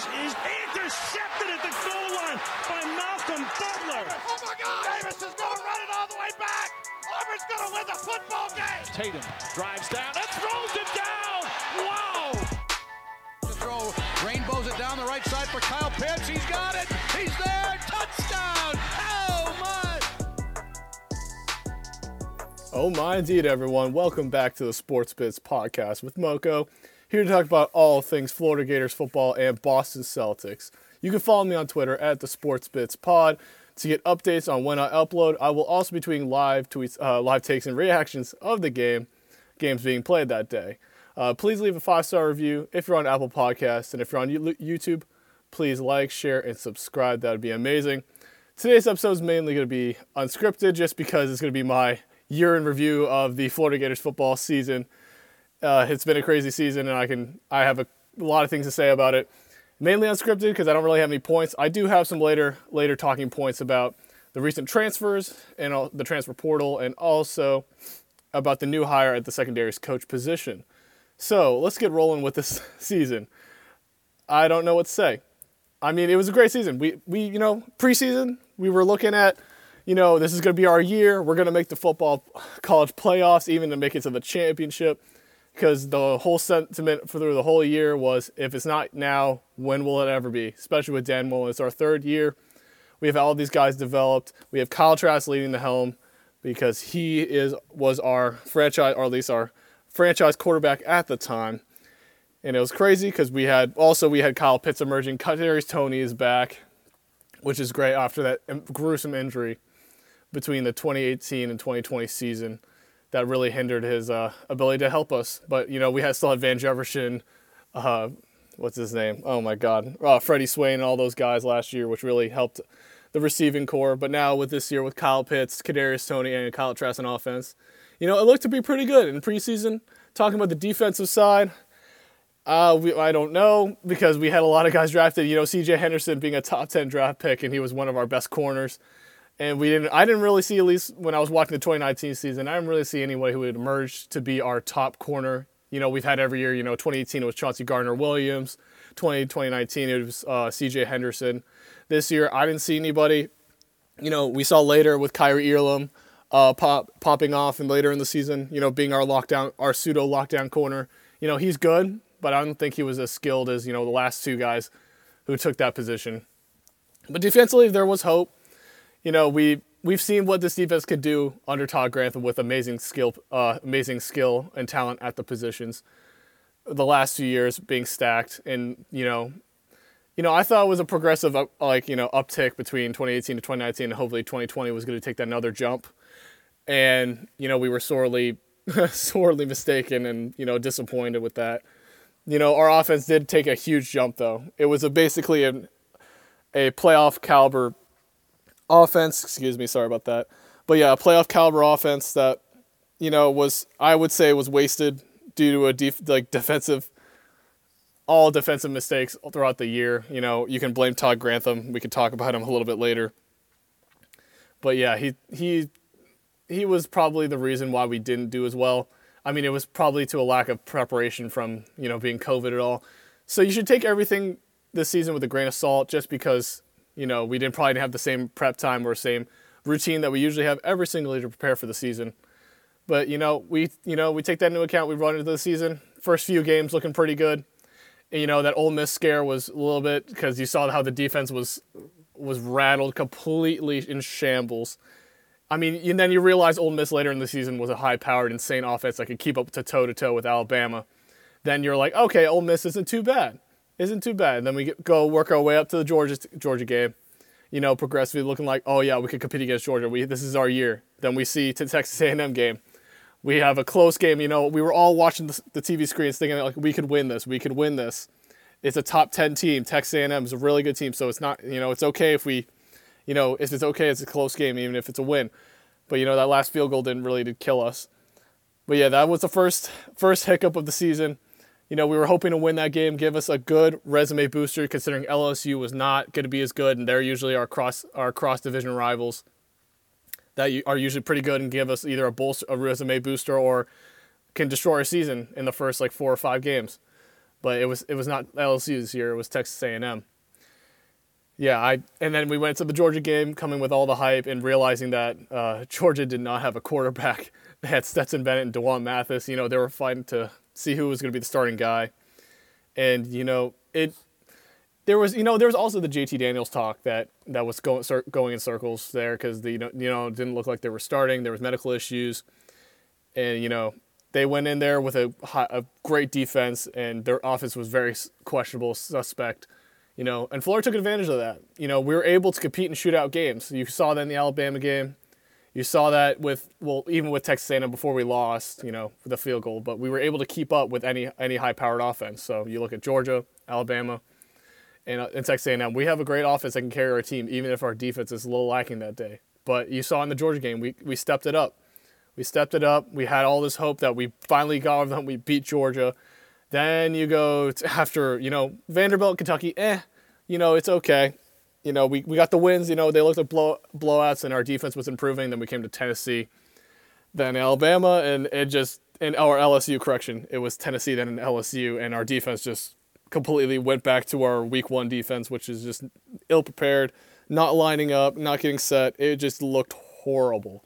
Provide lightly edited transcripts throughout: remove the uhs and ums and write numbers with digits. pass is intercepted at the goal line by Malcolm Butler. Oh, my God! Davis is going to run it all the way back. Auburn's going to win the football game. Tatum drives down and throws it down. Wow! The throw rainbows it down the right side for Kyle Pitts. He's got it. He's there. Touchdown. Oh, my. Oh, my indeed, everyone. Welcome back to the Sports Bits Podcast with Moco. Here to talk about all things Florida Gators football and Boston Celtics. You can follow me on Twitter at the Sports Bits Pod to get updates on when I upload. I will also be tweeting live tweets, live takes and reactions of the games being played that day. Please leave a 5-star review if you're on Apple Podcasts, and if you're on YouTube, please like, share, and subscribe. That would be amazing. Today's episode is mainly going to be unscripted just because it's going to be my year in review of the Florida Gators football season. It's been a crazy season, and I have a lot of things to say about it. Mainly unscripted because I don't really have any points. I do have some later talking points about the recent transfers and the transfer portal, and also about the new hire at the secondary's coach position. So let's get rolling with this season. I don't know what to say. I mean, it was a great season. We preseason we were looking at, this is going to be our year. We're going to make the football college playoffs, even to make it to the championship. Because the whole sentiment through the whole year was, if it's not now, when will it ever be? Especially with Dan Mullen. It's our third year. We have all these guys developed. We have Kyle Trask leading the helm because he was our franchise, or at least our franchise quarterback at the time. And it was crazy because we had Kyle Pitts emerging. Kadarius Toney is back, which is great after that gruesome injury between the 2018 and 2020 season. That really hindered his ability to help us. But, we still had Van Jefferson, what's his name? Oh, my God. Freddie Swain and all those guys last year, which really helped the receiving core. But now with this year, with Kyle Pitts, Kadarius Toney, and Kyle Trask on offense, it looked to be pretty good in preseason. Talking about the defensive side, I don't know, because we had a lot of guys drafted. C.J. Henderson being a top 10 draft pick, and he was one of our best corners. And I didn't really see, at least when I was watching the 2019 season, I didn't really see anyone who had emerged to be our top corner. We've had every year, 2018 it was Chauncey Gardner-Williams. 2019 it was C.J. Henderson. This year I didn't see anybody. We saw later with Kaiir Elam popping off, and later in the season, being our pseudo-lockdown corner. He's good, but I don't think he was as skilled as, the last two guys who took that position. But defensively, there was hope. We've seen what this defense could do under Todd Grantham with amazing skill and talent at the positions. The last few years being stacked, and I thought it was a progressive uptick between 2018 to 2019, and hopefully 2020 was going to take that another jump. And we were sorely mistaken, and disappointed with that. Our offense did take a huge jump, though. It was basically a playoff caliber offense, but yeah, a playoff caliber offense that was, I would say, was wasted due to all defensive mistakes throughout the year. You can blame Todd Grantham. We could talk about him a little bit later, but yeah, he was probably the reason why we didn't do as well. I mean, it was probably to a lack of preparation from being COVID at all. So you should take everything this season with a grain of salt, just because we probably didn't have the same prep time or same routine that we usually have every single year to prepare for the season. But, we take that into account. We run into the season. First few games looking pretty good. And, that Ole Miss scare was a little bit, because you saw how the defense was rattled completely in shambles. I mean, and then you realize Ole Miss later in the season was a high-powered, insane offense that could keep up to toe-to-toe with Alabama. Then you're like, okay, Ole Miss isn't too bad. And then we go work our way up to the Georgia game, progressively looking like, oh yeah, we could compete against Georgia. This is our year. Then we see the Texas A&M game. We have a close game. We were all watching the TV screens thinking like, we could win this. It's a top 10 team. Texas A&M is a really good team. So it's not, it's okay if we, if it's okay, it's a close game, even if it's a win. But that last field goal didn't really kill us. But yeah, that was the first hiccup of the season. We were hoping to win that game, give us a good resume booster, considering LSU was not going to be as good, and they're usually our cross-division rivals that are usually pretty good and give us either a resume booster or can destroy our season in the first 4 or 5 games. But it was not LSU this year. It was Texas A&M. Yeah, and then we went to the Georgia game coming with all the hype and realizing that Georgia did not have a quarterback. They had Stetson Bennett and D'Wan Mathis. You know, they were fighting to see who was going to be the starting guy. And, you know, there was also the JT Daniels talk that was going in circles there because, it didn't look like they were starting. There was medical issues. And, you know, they went in there with a great defense, and their offense was very questionable, suspect. You know, and Florida took advantage of that. You know, we were able to compete in shootout games. You saw that in the Alabama game. You saw that even with Texas A&M before we lost, you know, the field goal. But we were able to keep up with any high-powered offense. So you look at Georgia, Alabama, and Texas A&M. We have a great offense that can carry our team, even if our defense is a little lacking that day. But you saw in the Georgia game, we stepped it up. We stepped it up. We had all this hope that we finally got over them. We beat Georgia. Then you go after, you know, Vanderbilt, Kentucky, you know, it's okay. You know, we got the wins. You know, they looked at blowouts and our defense was improving. Then we came to Tennessee, then Alabama, and our LSU, correction. It was Tennessee, then LSU, and our defense just completely went back to our week one defense, which is just ill-prepared, not lining up, not getting set. It just looked horrible.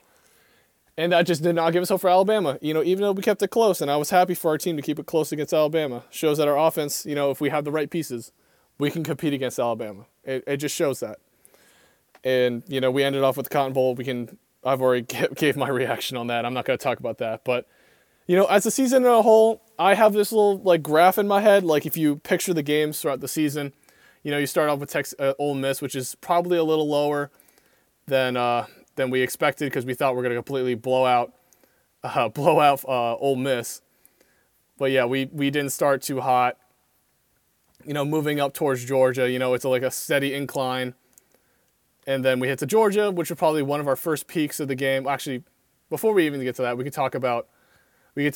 And that just did not give us hope for Alabama. You know, even though we kept it close, and I was happy for our team to keep it close against Alabama, shows that our offense, you know, if we have the right pieces, we can compete against Alabama. It just shows that. And, you know, we ended off with the Cotton Bowl. I've already gave my reaction on that. I'm not going to talk about that. But, you know, as the season as a whole, I have this little, like, graph in my head. Like, if you picture the games throughout the season, you know, you start off with Ole Miss, which is probably a little lower than we expected because we thought we were going to completely blow out Ole Miss. But, yeah, we didn't start too hot. You know, moving up towards Georgia, you know, it's like a steady incline. And then we hit to Georgia, which was probably one of our first peaks of the game. Actually, before we even get to that, we could talk about the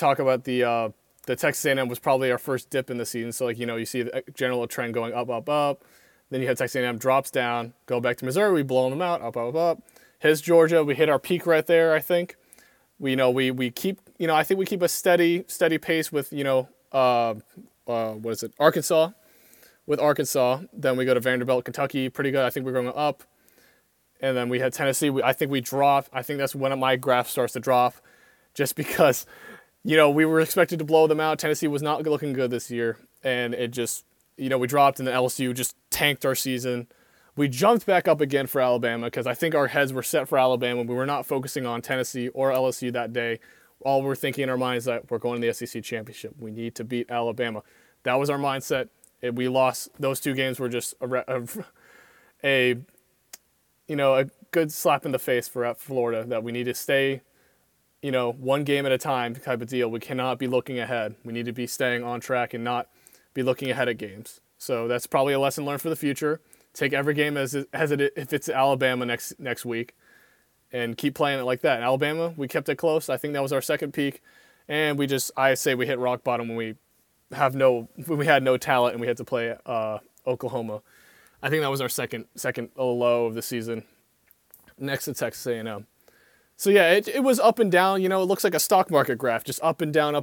Texas A&M was probably our first dip in the season. So, like, you know, you see the general trend going up, up, up. Then you had Texas A&M drops down, go back to Missouri, we blown them out, up, up, up. His Georgia, we hit our peak right there, I think. We keep a steady pace with, you know, Arkansas. Then we go to Vanderbilt, Kentucky, pretty good. I think we're going up. And then we had Tennessee. I think we dropped. I think that's when my graph starts to drop just because, you know, we were expected to blow them out. Tennessee was not looking good this year. And it just, you know, we dropped and the LSU just tanked our season. We jumped back up again for Alabama because I think our heads were set for Alabama. We were not focusing on Tennessee or LSU that day. All we're thinking in our minds is that we're going to the SEC championship. We need to beat Alabama. That was our mindset. We lost. Those two games were just a good slap in the face for Florida that we need to stay, you know, one game at a time type of deal. We cannot be looking ahead. We need to be staying on track and not be looking ahead at games. So that's probably a lesson learned for the future. Take every game as it if it's Alabama next week, and keep playing it like that. In Alabama, we kept it close. I think that was our second peak, and we hit rock bottom when we had no talent and we had to play Oklahoma. I think that was our second low of the season. Next to Texas A&M. So yeah, it was up and down. You know, it looks like a stock market graph, just up and down.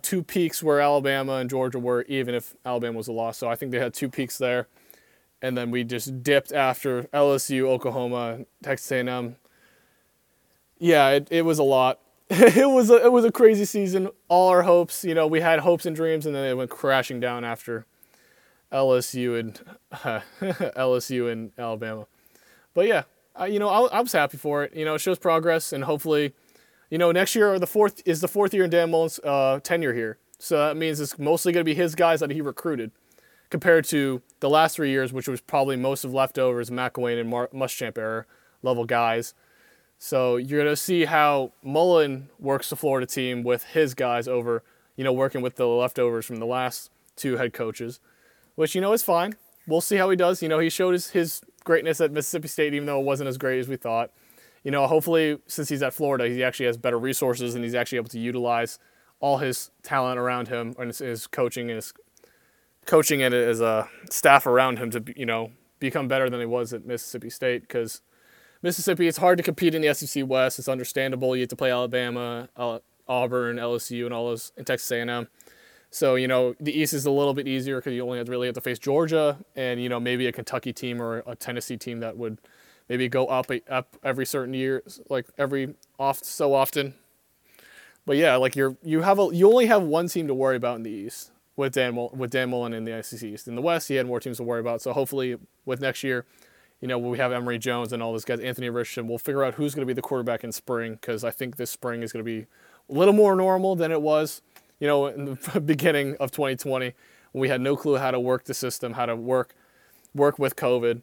Two peaks where Alabama and Georgia were, even if Alabama was a loss. So I think they had two peaks there. And then we just dipped after LSU, Oklahoma, Texas A&M. Yeah, it was a lot. It was a crazy season. All our hopes, you know, we had hopes and dreams, and then they went crashing down after LSU and Alabama. But yeah, I was happy for it. You know, it shows progress, and hopefully, you know, next year is the fourth year in Dan Mullen's tenure here. So that means it's mostly going to be his guys that he recruited, compared to the last 3 years, which was probably most of leftovers, McElwain and Muschamp era level guys. So you're going to see how Mullen works the Florida team with his guys over, you know, working with the leftovers from the last two head coaches, which, you know, is fine. We'll see how he does. You know, he showed his greatness at Mississippi State, even though it wasn't as great as we thought. You know, hopefully, since he's at Florida, he actually has better resources and he's actually able to utilize all his talent around him and his coaching and as a staff around him to, you know, become better than he was at Mississippi State, because Mississippi, it's hard to compete in the SEC West. It's understandable. You have to play Alabama, Auburn, LSU, and Texas A&M. So, you know, the East is a little bit easier because you only really have to face Georgia and, you know, maybe a Kentucky team or a Tennessee team that would maybe go up every certain year, like every so often. But yeah, like you only have one team to worry about in the East with Dan Mullen in the ICC East. In the West, he had more teams to worry about. So hopefully with next year, you know, we have Emory Jones and all those guys, Anthony Richardson. We'll figure out who's going to be the quarterback in spring, because I think this spring is going to be a little more normal than it was, you know, in the beginning of 2020 when we had no clue how to work the system, how to work with COVID.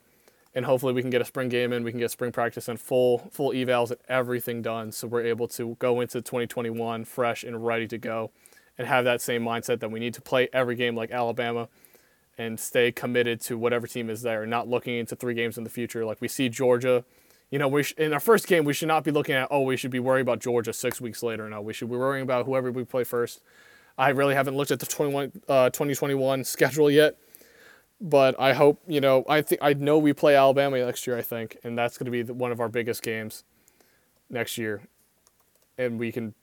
And hopefully we can get a spring game in, we can get spring practice and full evals and everything done, so we're able to go into 2021 fresh and ready to go and have that same mindset that we need to play every game like Alabama and stay committed to whatever team is there, not looking into three games in the future. Like we see Georgia, you know, in our first game, we should not be looking at, oh, we should be worrying about Georgia 6 weeks later. No, we should be worrying about whoever we play first. I really haven't looked at the 2021 schedule yet, but I hope, you know, I know we play Alabama next year, I think, and that's going to be one of our biggest games next year. And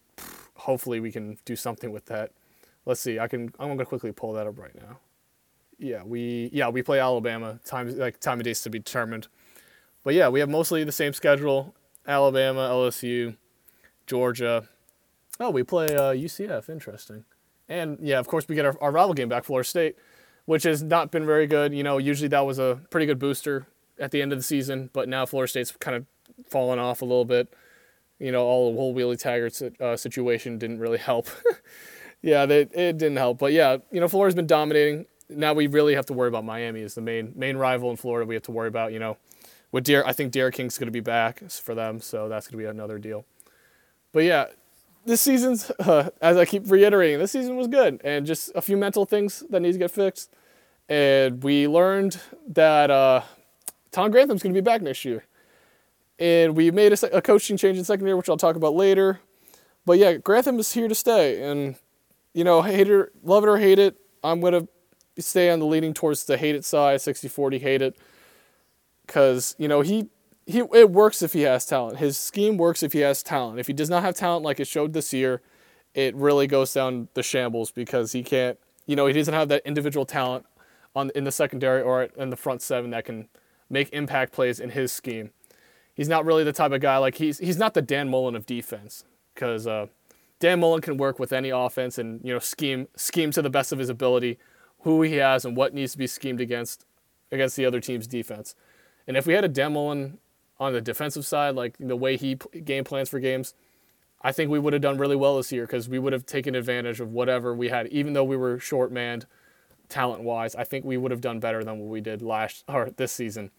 hopefully we can do something with that. Let's see. I'm going to quickly pull that up right now. Yeah, we play Alabama, time of days to be determined. But yeah, we have mostly the same schedule: Alabama, LSU, Georgia. Oh, we play UCF. Interesting. And yeah, of course, we get our rival game back, Florida State, which has not been very good. You know, usually that was a pretty good booster at the end of the season, but now Florida State's kind of fallen off a little bit. You know, the whole Willie Taggart situation didn't really help. Yeah, it didn't help. But yeah, you know, Florida's been dominating. Now we really have to worry about Miami as the main rival in Florida. We have to worry about, you know, with I think Derek King's going to be back for them, so that's going to be another deal. But yeah, this season's, as I keep reiterating, this season was good, and just a few mental things that need to get fixed. And we learned that Todd Grantham's going to be back next year, and we made a coaching change in second year, which I'll talk about later. But yeah, Grantham is here to stay, and you know, love it or hate it, I'm going to stay on the leaning towards the hate it side, 60-40 hate it, because, you know, it works if he has talent. His scheme works if he has talent. If he does not have talent like it showed this year, it really goes down the shambles, because he can't, you know, he doesn't have that individual talent in the secondary or in the front seven that can make impact plays in his scheme. He's not really the type of guy, like he's not the Dan Mullen of defense, because Dan Mullen can work with any offense and, you know, scheme to the best of his ability, who he has and what needs to be schemed against the other team's defense. And if we had a Dan Mullen on the defensive side, like the way he game plans for games, I think we would have done really well this year, because we would have taken advantage of whatever we had. Even though we were short-manned talent-wise, I think we would have done better than what we did this season.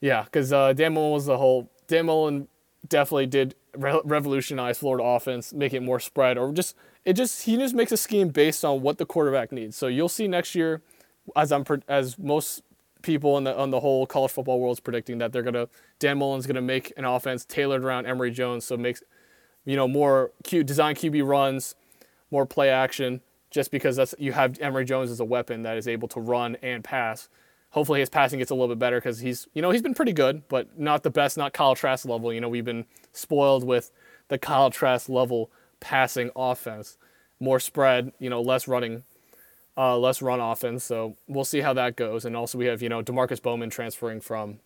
Yeah, because Dan Mullen definitely did revolutionize Florida offense, make it more spread, or he just makes a scheme based on what the quarterback needs. So you'll see next year, as most people on the whole college football world is predicting, that Dan Mullen's gonna make an offense tailored around Emory Jones, so makes, you know, more design QB runs, more play action, just because you have Emory Jones as a weapon that is able to run and pass. Hopefully his passing gets a little bit better, because he's been pretty good, but not the best, not Kyle Trask level. You know, we've been spoiled with the Kyle Trask level passing offense, more spread, you know, less running, less run offense. So we'll see how that goes. And also we have, you know, Demarcus Bowman transferring from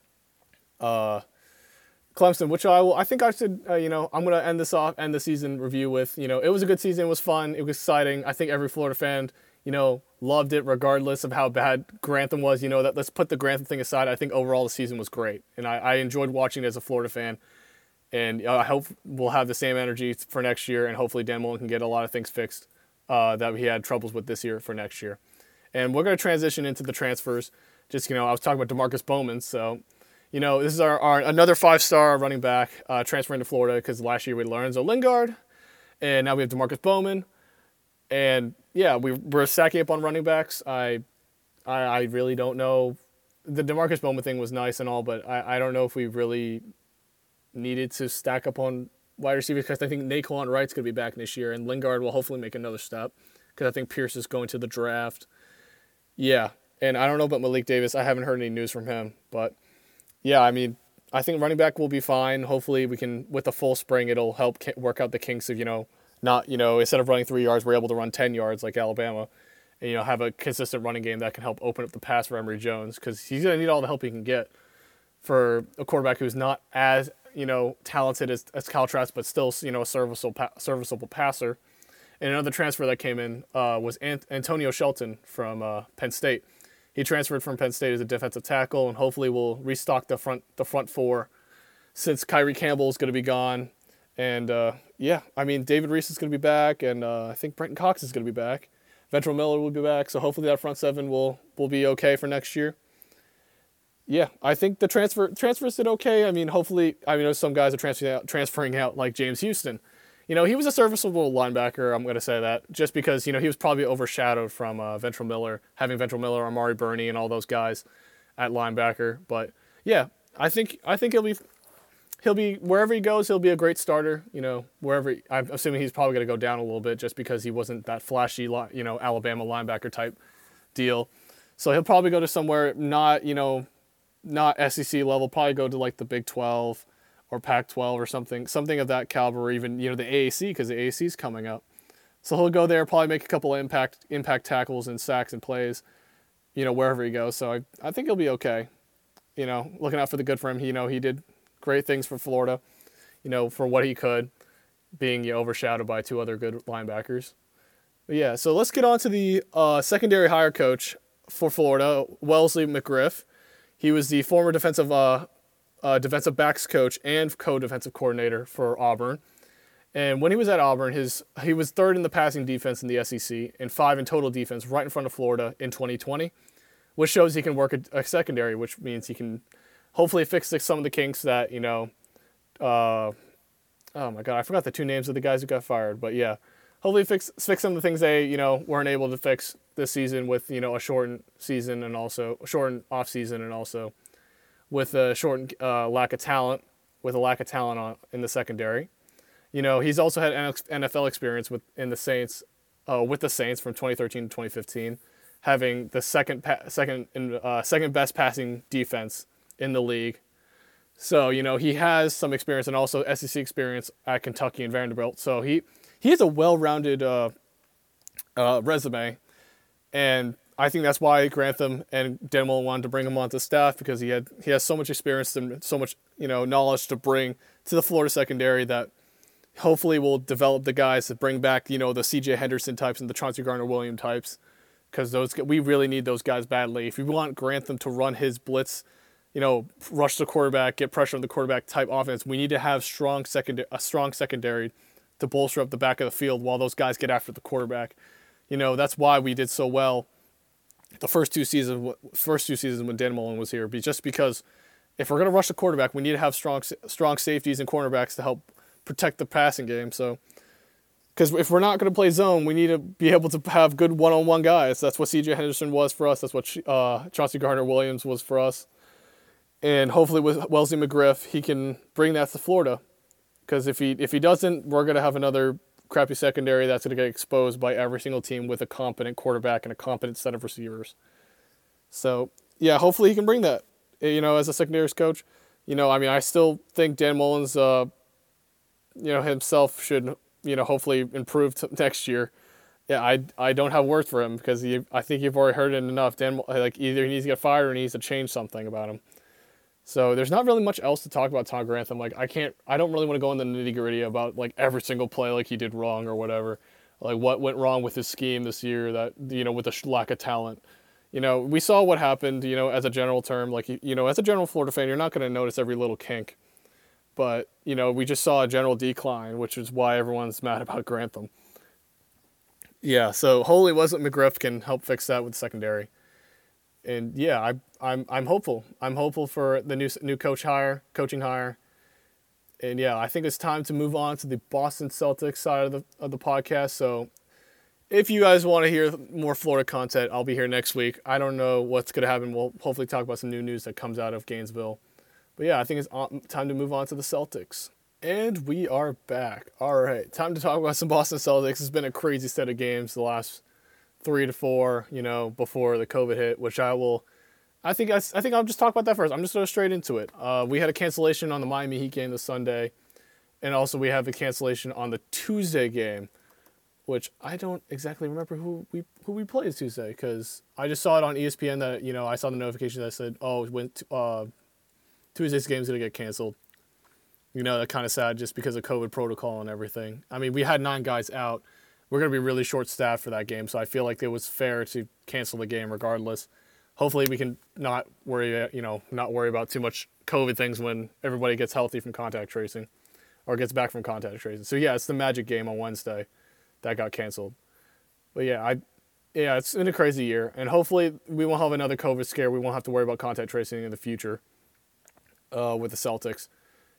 Clemson, which I'm going to end the season review with, you know, it was a good season. It was fun. It was exciting. I think every Florida fan, you know, loved it regardless of how bad Grantham was. You know, that, let's put the Grantham thing aside. I think overall the season was great, and I enjoyed watching it as a Florida fan. And I hope we'll have the same energy for next year, and hopefully Dan Mullen can get a lot of things fixed that he had troubles with this year for next year. And we're going to transition into the transfers. Just, you know, I was talking about Demarcus Bowman. So, you know, this is our another five-star running back transferring to Florida, because last year we had Lorenzo Lingard, and now we have Demarcus Bowman. And, yeah, we're stacking up on running backs. I really don't know. The Demarcus Bowman thing was nice and all, but I don't know if we really needed to stack up on wide receivers, because I think Naquan Wright's going to be back this year, and Lingard will hopefully make another step, because I think Pierce is going to the draft. Yeah, and I don't know about Malik Davis. I haven't heard any news from him. But, yeah, I mean, I think running back will be fine. Hopefully we can, with a full spring, it'll help work out the kinks of, you know, not, you know, instead of running 3 yards, we're able to run 10 yards like Alabama and, you know, have a consistent running game that can help open up the pass for Emory Jones because he's going to need all the help he can get for a quarterback who's not as, you know, talented as Kyle Trask, but still, you know, a serviceable passer. And another transfer that came in was Antonio Shelton from Penn State. He transferred from Penn State as a defensive tackle, and hopefully will restock the front four since Kyrie Campbell's going to be gone. And, yeah, I mean, David Reese is going to be back, and I think Brenton Cox is going to be back. Ventrell Miller will be back, so hopefully that front seven will be okay for next year. Yeah, I think the transfers did okay. I mean, hopefully, I mean, some guys are transferring out like James Houston. You know, he was a serviceable linebacker, I'm going to say that, just because, you know, he was probably overshadowed from Ventrell Miller, having Ventrell Miller, Amari Burney, and all those guys at linebacker. But, yeah, I think he'll be wherever he goes, he'll be a great starter, you know, wherever. I'm assuming he's probably going to go down a little bit just because he wasn't that flashy, you know, Alabama linebacker type deal. So he'll probably go to somewhere not, you know, not SEC level, probably go to like the Big 12 or Pac-12 or something of that caliber, or even, you know, the AAC, because the AAC is coming up. So he'll go there, probably make a couple of impact tackles and sacks and plays, you know, wherever he goes. So I think he'll be okay. You know, looking out for the good for him. You know, he did great things for Florida, you know, for what he could, being, you know, overshadowed by two other good linebackers. But yeah, so let's get on to the secondary hire coach for Florida, Wellesley McGriff. He was the former defensive backs coach and co-defensive coordinator for Auburn. And when he was at Auburn, he was third in the passing defense in the SEC and 5 in total defense, right in front of Florida in 2020, which shows he can work a secondary, which means he can hopefully fix some of the kinks that, you know, oh my God, I forgot the two names of the guys who got fired, but yeah, hopefully fix some of the things they, you know, weren't able to fix this season with, you know, a shortened season and also a shortened off season and also with a shortened lack of talent in the secondary. You know, he's also had NFL experience with the Saints from 2013 to 2015, having the second best passing defense in the league. So, you know, he has some experience and also SEC experience at Kentucky and Vanderbilt. So he has a well-rounded resume, and I think that's why Grantham and Dan Mullen wanted to bring him onto staff, because he has so much experience and so much, you know, knowledge to bring to the Florida secondary that hopefully will develop the guys to bring back, you know, the C.J. Henderson types and the Chauncey Gardner-Williams types, because we really need those guys badly. If you want Grantham to run his blitz, you know, rush the quarterback, get pressure on the quarterback type offense, we need to have a strong secondary to bolster up the back of the field while those guys get after the quarterback. You know, that's why we did so well the first two seasons when Dan Mullen was here, just because if we're going to rush the quarterback, we need to have strong safeties and cornerbacks to help protect the passing game. So, because if we're not going to play zone, we need to be able to have good one-on-one guys. That's what C.J. Henderson was for us. That's what Chauncey Gardner-Williams was for us. And hopefully with Wellesley McGriff, he can bring that to Florida. Because if he doesn't, we're going to have another crappy secondary that's going to get exposed by every single team with a competent quarterback and a competent set of receivers. So, yeah, hopefully he can bring that, you know, as a secondaries coach. You know, I mean, I still think Dan Mullen's, you know, himself should, you know, hopefully improve next year. Yeah, I don't have words for him because I think you've already heard it enough. Dan, like, either he needs to get fired or he needs to change something about him. So there's not really much else to talk about Todd Grantham. Like, I don't really want to go into the nitty-gritty about, like, every single play, like, he did wrong or whatever. Like, what went wrong with his scheme this year that, you know, with the lack of talent. You know, we saw what happened, you know, as a general term. Like, you know, as a general Florida fan, you're not going to notice every little kink. But, you know, we just saw a general decline, which is why everyone's mad about Grantham. Yeah, so hopefully Wellesley McGriff can help fix that with secondary. And, yeah, I'm hopeful. I'm hopeful for the new coaching hire. And yeah, I think it's time to move on to the Boston Celtics side of the podcast. So if you guys want to hear more Florida content, I'll be here next week. I don't know what's going to happen. We'll hopefully talk about some new news that comes out of Gainesville. But yeah, I think it's time to move on to the Celtics. And we are back. All right, time to talk about some Boston Celtics. It's been a crazy set of games the last 3 to 4, you know, before the COVID hit, which I think I'll just talk about that first. I'm just going straight into it. We had a cancellation on the Miami Heat game this Sunday. And also we have a cancellation on the Tuesday game, which I don't exactly remember who we played Tuesday, because I just saw it on ESPN that, you know, I saw the notification that said, oh, it went Tuesday's game's going to get canceled. You know, that kind of sad just because of COVID protocol and everything. I mean, we had 9 guys out. We're going to be really short-staffed for that game, so I feel like it was fair to cancel the game regardless. Hopefully we can not worry about too much COVID things when everybody gets healthy from contact tracing or gets back from contact tracing. So, yeah, it's the Magic game on Wednesday that got canceled. But, yeah, it's been a crazy year, and hopefully we won't have another COVID scare. We won't have to worry about contact tracing in the future with the Celtics.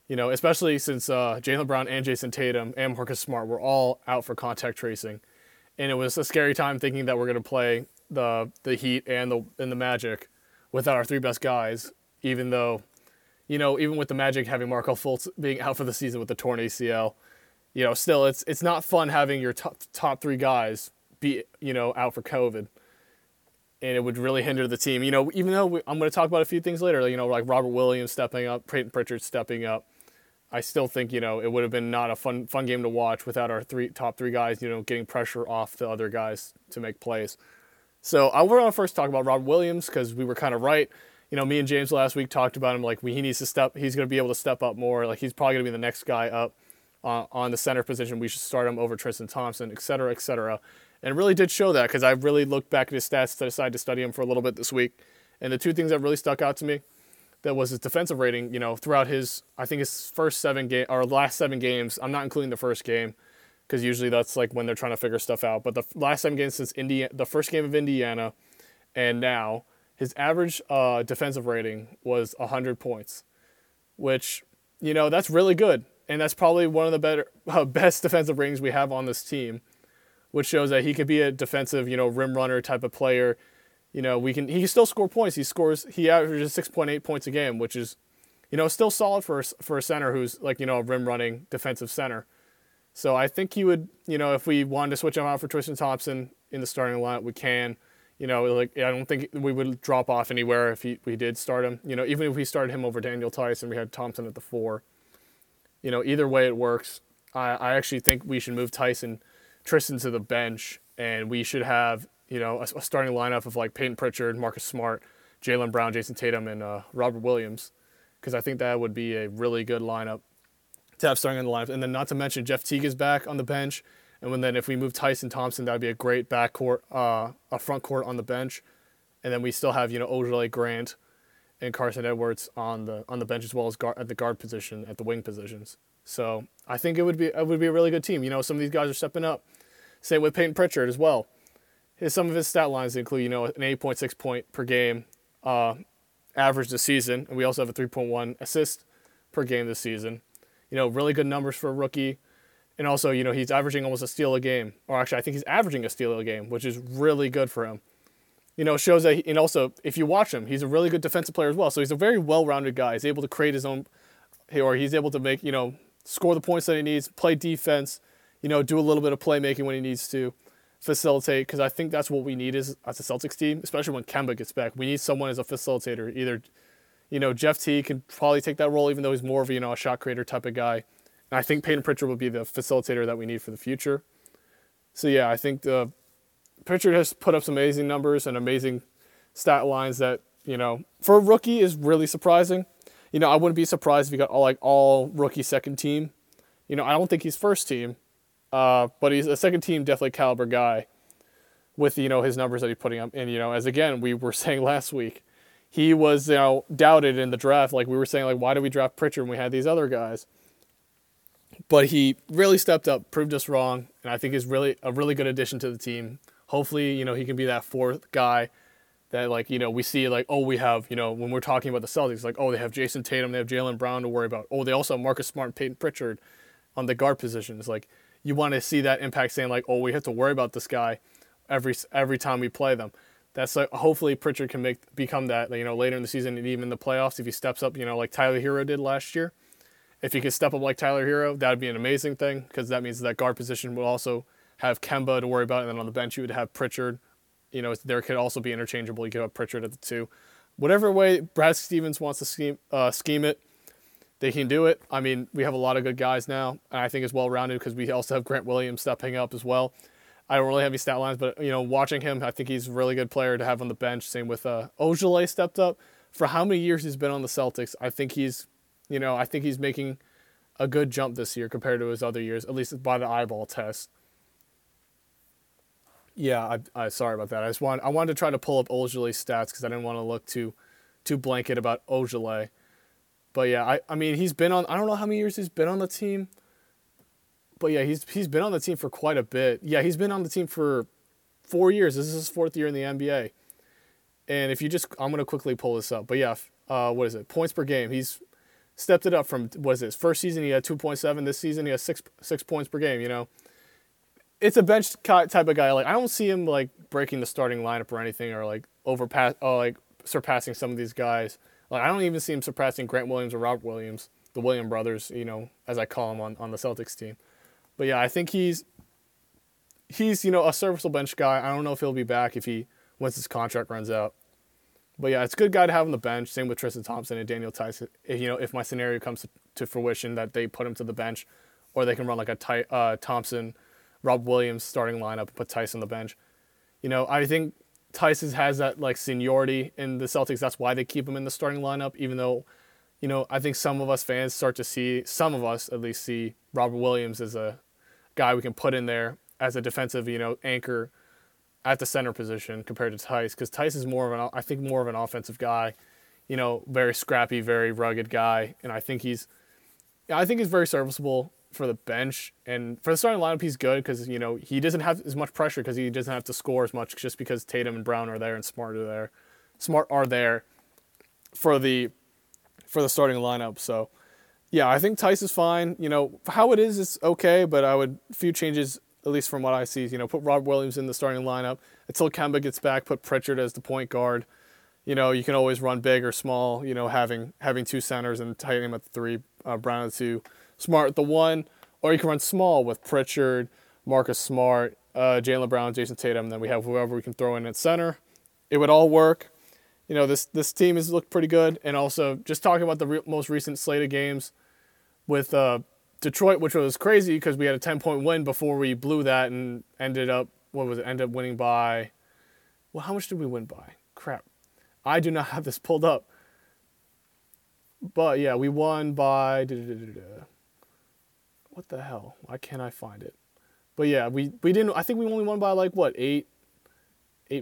You know, especially since Jaylen Brown and Jason Tatum and Marcus Smart were all out for contact tracing, and it was a scary time thinking that we're going to play the Heat and the Magic without our 3 best guys. Even though, you know, even with the Magic having Markel Fultz being out for the season with the torn ACL, you know, still it's not fun having your top 3 guys be, you know, out for COVID, and it would really hinder the team. You know, even though I'm going to talk about a few things later, you know, like Robert Williams stepping up, Peyton Pritchard stepping up. I still think, you know, it would have been not a fun game to watch without our top three guys, you know, getting pressure off the other guys to make plays. So I want to first talk about Robert Williams, because we were kind of right. You know, me and James last week talked about him, like he needs to step. He's going to be able to step up more. Like he's probably going to be the next guy up on the center position. We should start him over Tristan Thompson, et cetera, et cetera. And it really did show that, because I really looked back at his stats to decide to study him for a little bit this week. And the 2 things that really stuck out to me, that was his defensive rating, you know, throughout his, I think his last 7 games. I'm not including the first game, because usually that's like when they're trying to figure stuff out. But the last 7 games since the first game of Indiana and now, his average defensive rating was 100 points, which, you know, that's really good. And that's probably one of the best defensive ratings we have on this team, which shows that he could be a defensive, you know, rim runner type of player. You know, he can still score points. He averages 6.8 points a game, which is, you know, still solid for a center who's like, you know, a rim running defensive center. So I think he would, you know, if we wanted to switch him out for Tristan Thompson in the starting lineup, we can. You know, like I don't think we would drop off anywhere if we did start him. You know, even if we started him over Daniel Tyson, we had Thompson at the 4. You know, either way it works. I actually think we should move Tristan to the bench, and we should have, you know, a starting lineup of like Peyton Pritchard, Marcus Smart, Jaylen Brown, Jason Tatum, and Robert Williams, because I think that would be a really good lineup to have starting in the lineup. And then not to mention Jeff Teague is back on the bench, and then if we move Tyson Thompson, that would be a great backcourt, a front court on the bench, and then we still have, you know, Ojeleye, Grant, and Carson Edwards on the bench, as well as at the guard position, at the wing positions. So I think it would be a really good team. You know, some of these guys are stepping up. Same with Peyton Pritchard as well. Some of his stat lines include, you know, an 8.6 point per game average this season, and we also have a 3.1 assist per game this season. You know, really good numbers for a rookie, and also, you know, he's averaging almost a steal a game, or actually I think he's averaging a steal a game, which is really good for him. You know, it shows that, and also if you watch him, he's a really good defensive player as well. So he's a very well-rounded guy. He's able to create his own, or he's able to make, you know, score the points that he needs, play defense, you know, do a little bit of playmaking when he needs to, facilitate, because I think that's what we need as a Celtics team, especially when Kemba gets back. We need someone as a facilitator. Either, you know, Jeff Teague can probably take that role, even though he's more of, you know, a shot creator type of guy. And I think Peyton Pritchard will be the facilitator that we need for the future. So, yeah, I think Pritchard has put up some amazing numbers and amazing stat lines that, you know, for a rookie is really surprising. You know, I wouldn't be surprised if he got all rookie second team. You know, I don't think he's first team. But he's a second-team definitely caliber guy with, you know, his numbers that he's putting up. And, you know, as, again, we were saying last week, he was, you know, doubted in the draft. Like, we were saying, like, why did we draft Pritchard when we had these other guys? But he really stepped up, proved us wrong, and I think he's really a really good addition to the team. Hopefully, you know, he can be that 4th guy that, like, you know, we see, like, oh, we have, you know, when we're talking about the Celtics, like, oh, they have Jason Tatum, they have Jaylen Brown to worry about. Oh, they also have Marcus Smart and Peyton Pritchard on the guard positions, like, you want to see that impact saying, like, oh, we have to worry about this guy every time we play them. That's like, hopefully Pritchard can become that, you know, later in the season and even in the playoffs if he steps up, you know, like Tyler Hero did last year. If he could step up like Tyler Hero, that would be an amazing thing, because that means that guard position will also have Kemba to worry about, and then on the bench you would have Pritchard. You know, there could also be interchangeable. You could have Pritchard at the 2. Whatever way Brad Stevens wants to scheme it, They can do it. I mean, we have a lot of good guys now, and I think it's well-rounded because we also have Grant Williams stepping up as well. I don't really have any stat lines, but, you know, watching him, I think he's a really good player to have on the bench. Same with Ojeleye stepped up. For how many years he's been on the Celtics, I think he's, you know, I think he's making a good jump this year compared to his other years, at least by the eyeball test. Yeah, I sorry about that. I wanted to try to pull up Ojele's stats because I didn't want to look too blanket about Ojeleye. But yeah, I mean, he's been on, I don't know how many years he's been on the team. But yeah, he's been on the team for quite a bit. Yeah, he's been on the team for 4 years. This is his fourth year in the NBA. And if you just, I'm going to quickly pull this up. But yeah, what is it? Points per game. He's stepped it up from, what is it? First season, he had 2.7. This season, he has six points per game, you know. It's a bench type of guy. Like, I don't see him, like, breaking the starting lineup or anything or, like, surpassing some of these guys. Like, I don't even see him surpassing Grant Williams or Robert Williams, the Williams brothers, you know, as I call them on the Celtics team. But, yeah, I think he's, you know, a serviceable bench guy. I don't know if he'll be back once his contract runs out. But, yeah, it's a good guy to have on the bench. Same with Tristan Thompson and Daniel Tyson. If, you know, if my scenario comes to fruition that they put him to the bench or they can run like a Thompson, Rob Williams starting lineup and put Tyson on the bench. You know, I think Tyson has that, like, seniority in the Celtics. That's why they keep him in the starting lineup, even though, you know, I think some of us fans see Robert Williams as a guy we can put in there as a defensive, you know, anchor at the center position compared to Tyson, because Tyson's more of an offensive guy, you know, very scrappy, very rugged guy, and I think he's very serviceable for the bench. And for the starting lineup, he's good because, you know, he doesn't have as much pressure because he doesn't have to score as much just because Tatum and Brown are there and Smart are there for the starting lineup. So, yeah, I think Tice is fine. You know, how it is, it's okay, but I would, a few changes, at least from what I see, you know, put Rob Williams in the starting lineup until Kemba gets back, put Pritchard as the point guard. You know, you can always run big or small, you know, having two centers and Tatum at the three, Brown at the two, Smart at the one, or you can run small with Pritchard, Marcus Smart, Jaylen Brown, Jason Tatum, and then we have whoever we can throw in at center. It would all work. You know, this team has looked pretty good. And also, just talking about the most recent slate of games with Detroit, which was crazy because we had a 10-point win before we blew that and ended up winning by, well, how much did we win by? Crap. I do not have this pulled up. But, yeah, we won by... What the hell? Why can't I find it? But yeah, we didn't. I think we only won by like what eight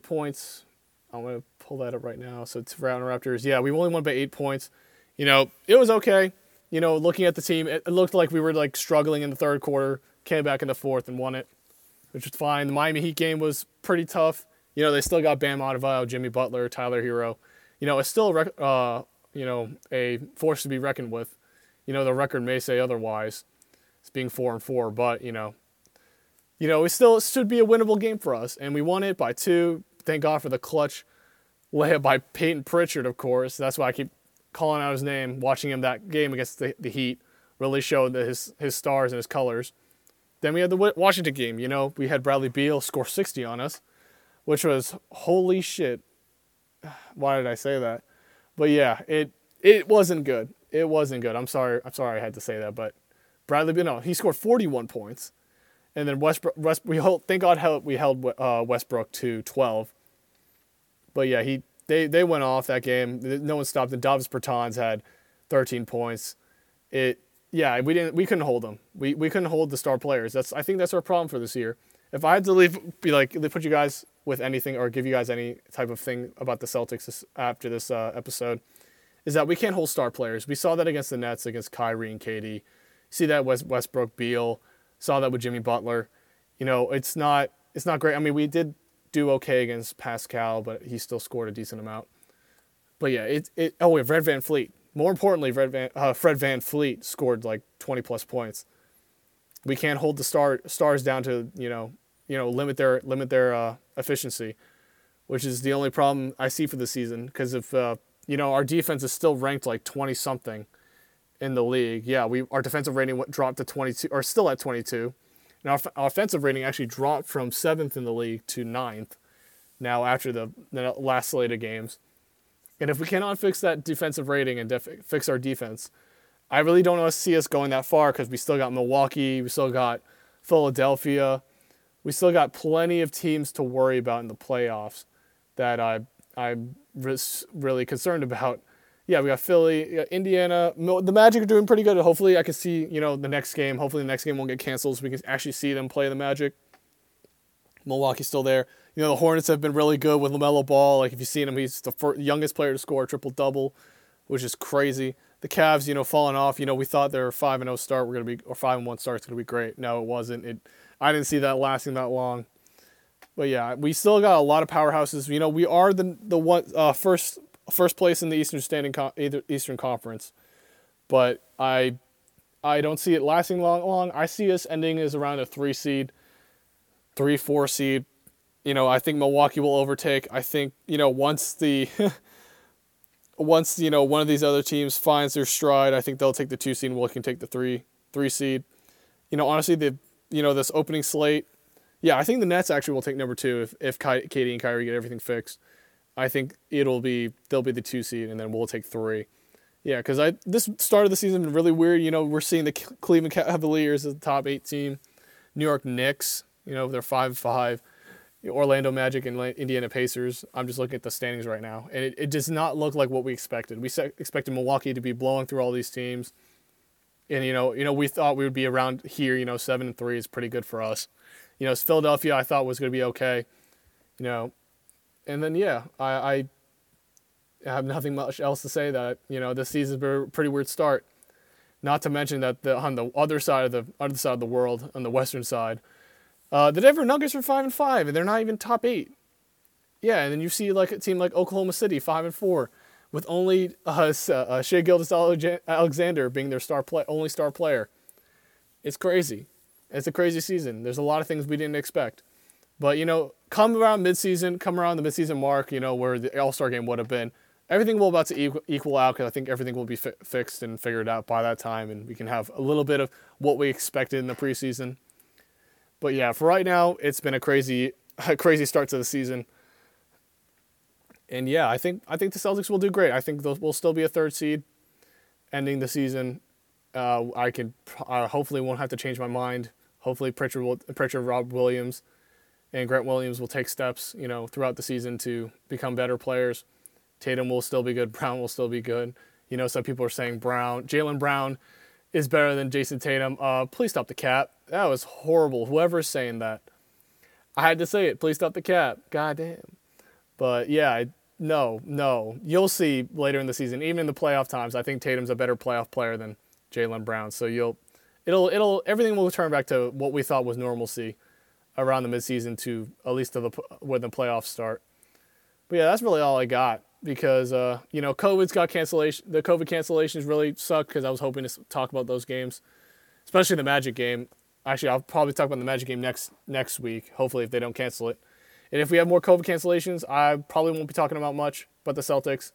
points. I'm gonna pull that up right now. So it's Toronto Raptors. Yeah, we only won by 8 points. You know, it was okay. You know, looking at the team, it looked like we were like struggling in the third quarter. Came back in the fourth and won it, which was fine. The Miami Heat game was pretty tough. You know, they still got Bam Adebayo, Jimmy Butler, Tyler Hero. You know, it's still a force to be reckoned with. You know, the record may say otherwise. It's being 4-4, but, you know, it should be a winnable game for us. And we won it by 2. Thank God for the clutch layup by Peyton Pritchard, of course. That's why I keep calling out his name, watching him that game against the Heat. Really showed his stars and his colors. Then we had the Washington game. You know, we had Bradley Beal score 60 on us, which was, holy shit. Why did I say that? But, yeah, it wasn't good. It wasn't good. I'm sorry I had to say that, but. Bradley Beal, he scored 41 points. And then Westbrook we held Westbrook to 12. But, yeah, they went off that game. No one stopped them. Davis Bertans had 13 points. We couldn't hold them. We couldn't hold the star players. I think that's our problem for this year. If I had to put you guys with anything or give you guys any type of thing about the Celtics after this episode, is that we can't hold star players. We saw that against the Nets, against Kyrie and KD. See that Westbrook, Beal, saw that with Jimmy Butler. You know, it's not great. I mean, we did do okay against Pascal, but he still scored a decent amount. But yeah, we have Fred Van Fleet. More importantly, Fred Van Fleet scored like 20 plus points. We can't hold the stars down to, you know, limit their efficiency, which is the only problem I see for the season. Because if you know, our defense is still ranked like 20 something. In the league, yeah, our defensive rating dropped to 22, or still at 22. And our offensive rating actually dropped from 7th in the league to 9th now after the last slate of games. And if we cannot fix that defensive rating and fix our defense, I really don't see us going that far because we still got Milwaukee, we still got Philadelphia, we still got plenty of teams to worry about in the playoffs that I'm really concerned about. Yeah, we got Philly, we got Indiana. The Magic are doing pretty good. Hopefully I can see, the next game. Hopefully the next game won't get canceled so we can actually see them play the Magic. Milwaukee's still there. The Hornets have been really good with LaMelo Ball. Like, if you've seen him, he's the youngest player to score a triple-double, which is crazy. The Cavs, falling off. We thought their 5-0 start were going to be, or 5-1 start's going to be great. No, it wasn't. I didn't see that lasting that long. But yeah, we still got a lot of powerhouses. We are the first place in the Eastern Eastern Conference, but I don't see it lasting long. I see us ending as around a 3 seed, 3-4 seed. I think Milwaukee will overtake. I think once one of these other teams finds their stride, I think they'll take the 2 seed. And we can take the three seed. Honestly, this opening slate. Yeah, I think the Nets actually will take number 2 if Katie and Kyrie get everything fixed. I think they'll be the 2 seed, and then we'll take 3. Yeah, because this start of the season is really weird. We're seeing the Cleveland Cavaliers as the top 8 team, New York Knicks. They're 5-5, Orlando Magic and Indiana Pacers. I'm just looking at the standings right now, and it does not look like what we expected. We expected Milwaukee to be blowing through all these teams, and we thought we would be around here. 7-3 is pretty good for us. Philadelphia I thought was going to be okay. And then, yeah, I have nothing much else to say that, this season's been a pretty weird start. Not to mention that on the other side of the world, on the western side, the Denver Nuggets are 5-5, and they're not even top 8. Yeah, and then you see like a team like Oklahoma City, 5-4, with only Shea Gilgeous-Alexander being their only star player. It's crazy. It's a crazy season. There's a lot of things we didn't expect. But, come around the midseason mark, where the All-Star game would have been, everything will about to equal out, because I think everything will be fixed and figured out by that time, and we can have a little bit of what we expected in the preseason. But, yeah, for right now, it's been a crazy start to the season. And, yeah, I think the Celtics will do great. I think we'll still be a 3rd seed ending the season. I hopefully won't have to change my mind. Hopefully Pritchard, Robert Williams, and Grant Williams will take steps, throughout the season to become better players. Tatum will still be good. Brown will still be good. Some people are saying Jaylen Brown is better than Jason Tatum. Please stop the cap. That was horrible. Whoever's saying that, I had to say it. Please stop the cap. Goddamn. But yeah, no. You'll see later in the season, even in the playoff times, I think Tatum's a better playoff player than Jaylen Brown. So everything will turn back to what we thought was normalcy around the midseason to at least to where the playoffs start. But yeah, that's really all I got, because COVID's got cancellation. The COVID cancellations really suck, because I was hoping to talk about those games, especially the Magic game. Actually, I'll probably talk about the Magic game next week, hopefully, if they don't cancel it. And if we have more COVID cancellations, I probably won't be talking about much but the Celtics.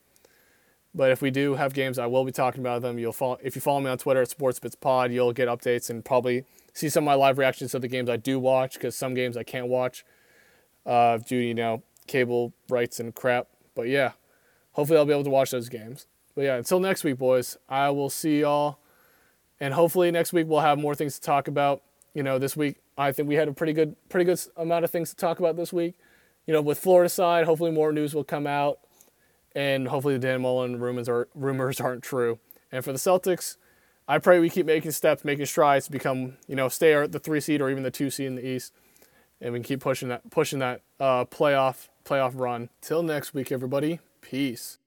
But if we do have games, I will be talking about them. If you follow me on Twitter at SportsBitsPod, you'll get updates and probably see some of my live reactions to the games I do watch, because some games I can't watch due to, cable rights and crap. But, yeah, hopefully I'll be able to watch those games. But, yeah, until next week, boys, I will see y'all. And hopefully next week we'll have more things to talk about. This week I think we had a pretty good amount of things to talk about this week. With Florida side, hopefully more news will come out. And hopefully the Dan Mullen rumors aren't true. And for the Celtics, I pray we keep making steps, making strides to become, stay at the 3 seed or even the 2 seed in the East, and we can keep pushing that playoff run. Till next week, everybody. Peace.